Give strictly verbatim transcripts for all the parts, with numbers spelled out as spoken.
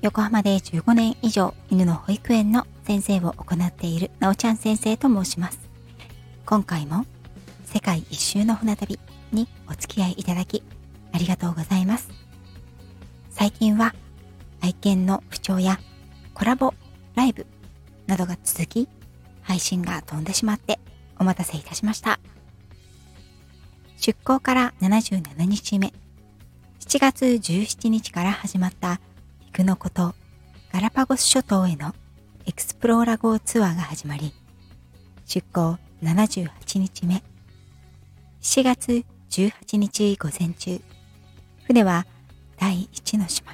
横浜でじゅうごねん以上犬の保育園の先生を行っているなおちゃん先生と申します。今回も世界一周の船旅にお付き合いいただきありがとうございます。最近は愛犬の不調やコラボライブなどが続き、配信が飛んでしまってお待たせいたしました。出航からななじゅうななにちめ、しちがつじゅうしちにちから始まった陸の孤島ガラパゴス諸島へのエクスプローラ号ツアーが始まり、出航ななじゅうはちにちめ、しちがつじゅうはちにち午前中、船はだいいちの島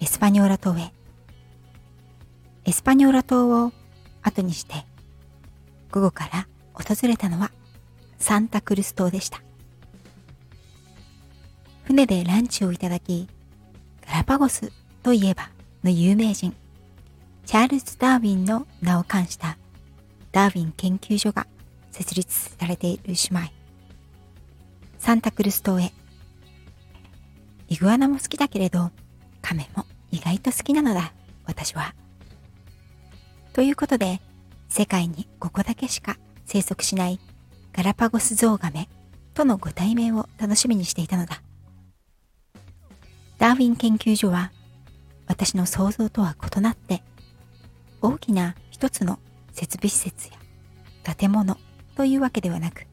エスパニョーラ島へ。エスパニョーラ島を後にして午後から訪れたのはサンタクルス島でした。船でランチをいただき、ガラパゴスといえばの有名人チャールズ・ダーウィンの名を冠したダーウィン研究所が設立されている島へ、サンタクルス島へ。イグアナも好きだけれどカメも意外と好きなのだ私は、ということで世界にここだけしか生息しないガラパゴスゾウガメとのご対面を楽しみにしていたのだ。ダーウィン研究所は私の想像とは異なって大きな一つの設備施設や建物というわけではなく、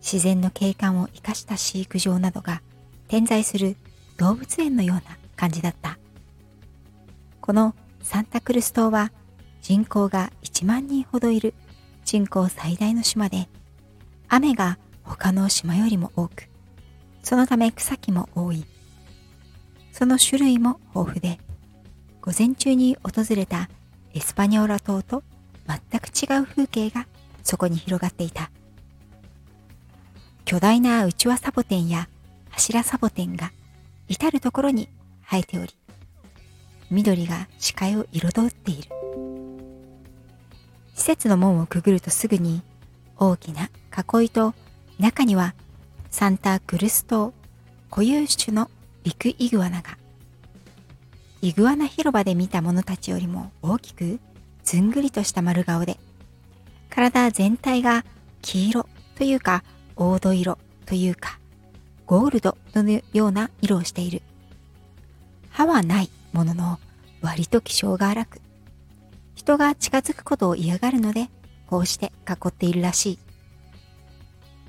自然の景観を生かした飼育場などが点在する動物園のような感じだった。このサンタクルス島は人口がいちまんにんほどいる人口最大の島で、雨が他の島よりも多く、そのため草木も多い。その種類も豊富で、午前中に訪れたエスパニョーラ島と全く違う風景がそこに広がっていた。巨大なうちわサボテンや柱サボテンが至るところに生えており、緑が視界を彩っている。施設の門をくぐるとすぐに大きな囲いと、中にはサンタクルス島固有種の陸イグアナが、イグアナ広場で見た者たちよりも大きくずんぐりとした丸顔で、体全体が黄色というか黄土色というかゴールドのような色をしている。歯はないものの割と気性が荒く、人が近づくことを嫌がるのでこうして囲っているらしい。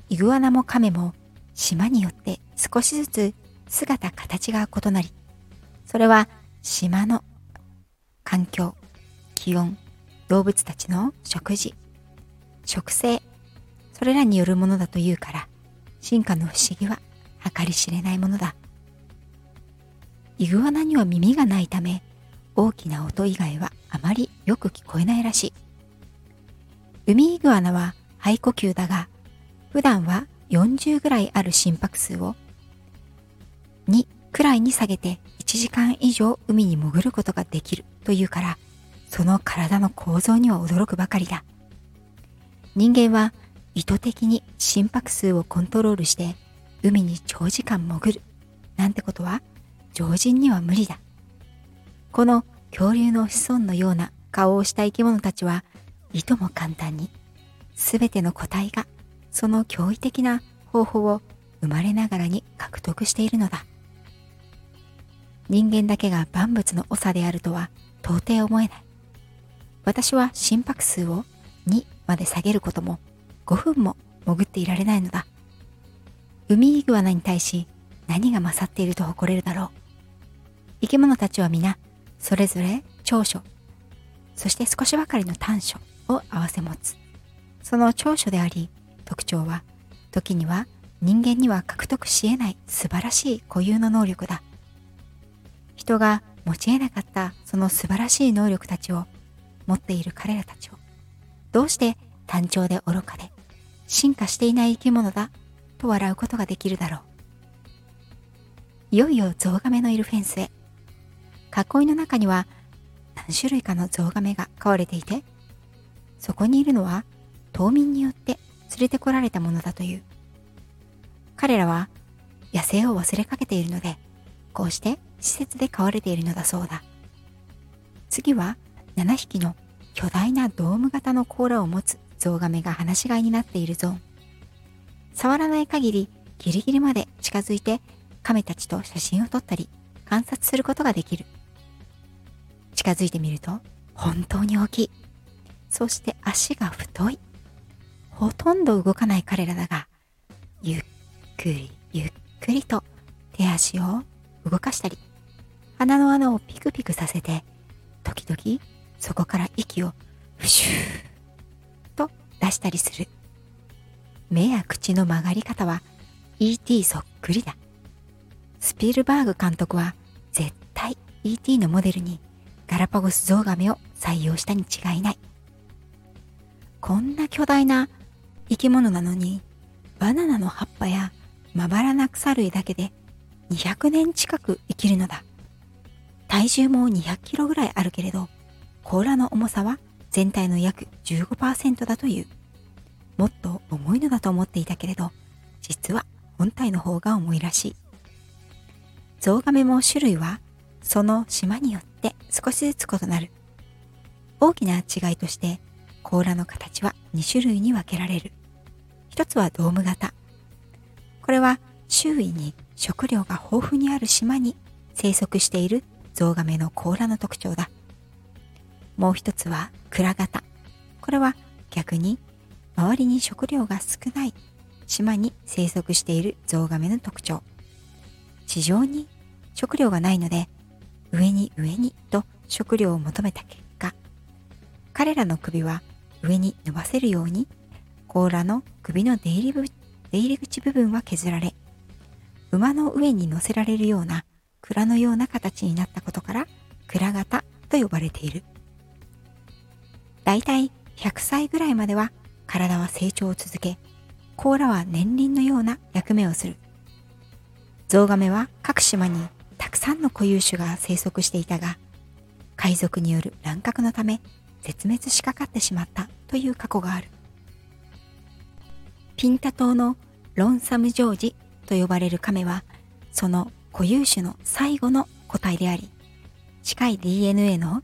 イグアナもカメも島によって少しずつ姿形が異なり、それは島の環境、気温、動物たちの食事、植生、それらによるものだというから、進化の不思議は計り知れないものだ。イグアナには耳がないため大きな音以外はあまりよく聞こえないらしい。ウミイグアナは肺呼吸だが、普段はよんじゅうぐらいある心拍数をにくらいに下げていちじかん以上海に潜ることができるというから、その体の構造には驚くばかりだ。人間は意図的に心拍数をコントロールして海に長時間潜るなんてことは常人には無理だ。この恐竜の子孫のような顔をした生き物たちは、いとも簡単に全ての個体がその驚異的な方法を生まれながらに獲得しているのだ。人間だけが万物の長であるとは到底思えない。私は心拍数をにまで下げることもごふんも潜っていられないのだ。ウミイグアナに対し何が勝っていると誇れるだろう。生き物たちは皆それぞれ長所、そして少しばかりの短所を併せ持つ。その長所であり特徴は、時には人間には獲得し得ない素晴らしい固有の能力だ。人が持ち得なかったその素晴らしい能力たちを持っている彼らたちを、どうして単調で愚かで進化していない生き物だと笑うことができるだろう。いよいよゾウガメのいるフェンスへ。囲いの中には何種類かのゾウガメが飼われていて、そこにいるのは島民によって連れてこられたものだという。彼らは野生を忘れかけているので、こうして施設で飼われているのだそうだ。次はななひきの巨大なドーム型の甲羅を持つゾウガメが放し飼いになっているゾーン。触らない限りギリギリまで近づいてカメたちと写真を撮ったり観察することができる。近づいてみると本当に大きい。そして足が太い。ほとんど動かない彼らだが、ゆっくりゆっくりと手足を動かしたり、鼻の穴をピクピクさせて、時々そこから息をフシューと出したりする。目や口の曲がり方は イーティー そっくりだ。スピルバーグ監督は絶対 イーティー のモデルにガラパゴスゾウガメを採用したに違いない。こんな巨大な生き物なのに、バナナの葉っぱやまばらな草類だけでにひゃくねん近く生きるのだ。体重もにひゃくキロぐらいあるけれど、甲羅の重さは全体の約 じゅうごパーセント だという。もっと重いのだと思っていたけれど、実は本体の方が重いらしい。ゾウガメも種類はその島によって少しずつ異なる。大きな違いとして、甲羅の形はにしゅるいに分けられる。一つはドーム型。これは周囲に食料が豊富にある島に生息しているゾウガメの甲羅の特徴だ。もう一つは蔵型。これは逆に周りに食料が少ない島に生息しているゾウガメの特徴。地上に食料がないので、上に上にと食料を求めた結果、彼らの首は上に伸ばせるように甲羅の首の出入り部、出入り口部分は削られ、馬の上に乗せられるような蔵のような形になったことから蔵型と呼ばれている。だいたいひゃくさいぐらいまでは体は成長を続け、甲羅は年輪のような役目をする。ゾウガメは各島にたくさんの固有種が生息していたが、海賊による乱獲のため絶滅しかかってしまったという過去がある。ピンタ島のロンサムジョージと呼ばれるカメはその固有種の最後の個体であり、近い ディーエヌエー の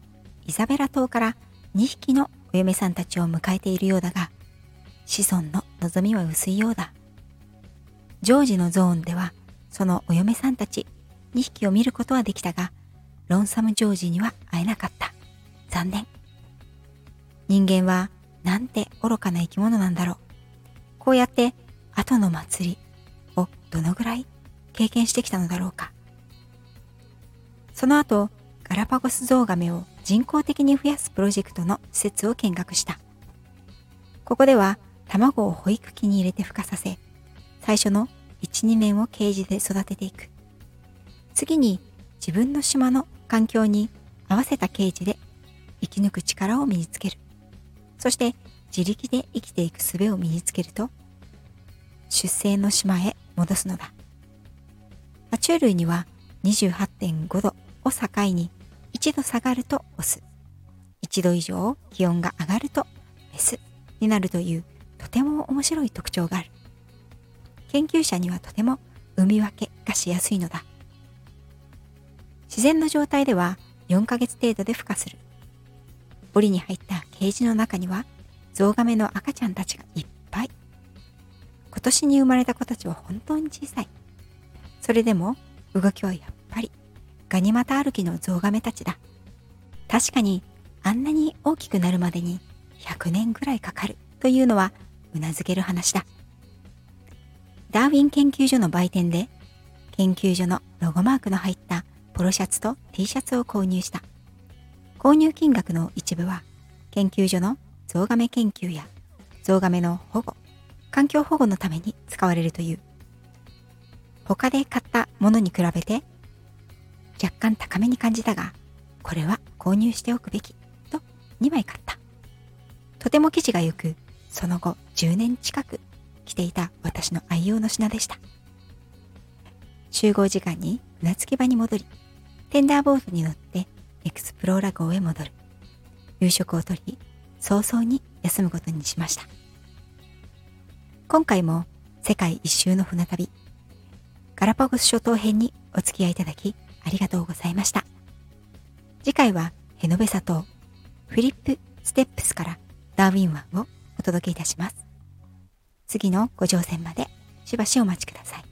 イザベラ島からにひきのお嫁さんたちを迎えているようだが、子孫の望みは薄いようだ。ジョージのゾーンではそのお嫁さんたちにひきを見ることはできたが、ロンサムジョージには会えなかった。残念。人間はなんて愚かな生き物なんだろう。こうやって後の祭りをどのぐらい経験してきたのだろうか。その後、ガラパゴスゾウガメを人工的に増やすプロジェクトの施設を見学した。ここでは卵を保育器に入れて孵化させ、最初のいち、にねんをケージで育てていく。次に自分の島の環境に合わせたケージで生き抜く力を身につける。そして自力で生きていく術を身につけると、出生の島へ戻すのだ。爬虫類には にじゅうはちてんごどを境にいちど下がるとオス、いちど以上気温が上がるとメスになるという、とても面白い特徴がある。研究者にはとても産み分けがしやすいのだ。自然の状態ではよんかげつ程度で孵化する。檻に入ったケージの中にはゾウガメの赤ちゃんたちがいっぱい。今年に生まれた子たちは本当に小さい。それでも動きはやっぱりガニ股歩きのゾウガメたちだ。確かにあんなに大きくなるまでにひゃくねんぐらいかかるというのはうなずける話だ。ダーウィン研究所の売店で研究所のロゴマークの入ったポロシャツと T シャツを購入した。購入金額の一部は研究所のゾウガメ研究やゾウガメの保護、環境保護のために使われるという。他で買ったものに比べて若干高めに感じたが、これは購入しておくべきとにまい買った。とても生地が良く、その後じゅうねん近く着ていた私の愛用の品でした。集合時間に船着き場に戻り、テンダーボートに乗ってエクスプローラ号へ戻る。夕食をとり、早々に休むことにしました。今回も世界一周の船旅、ガラパゴス諸島編にお付き合いいただきありがとうございました。次回はヘノベサ島、フィリップ・ステップスからダーウィン湾をお届けいたします。次のご乗船までしばしお待ちください。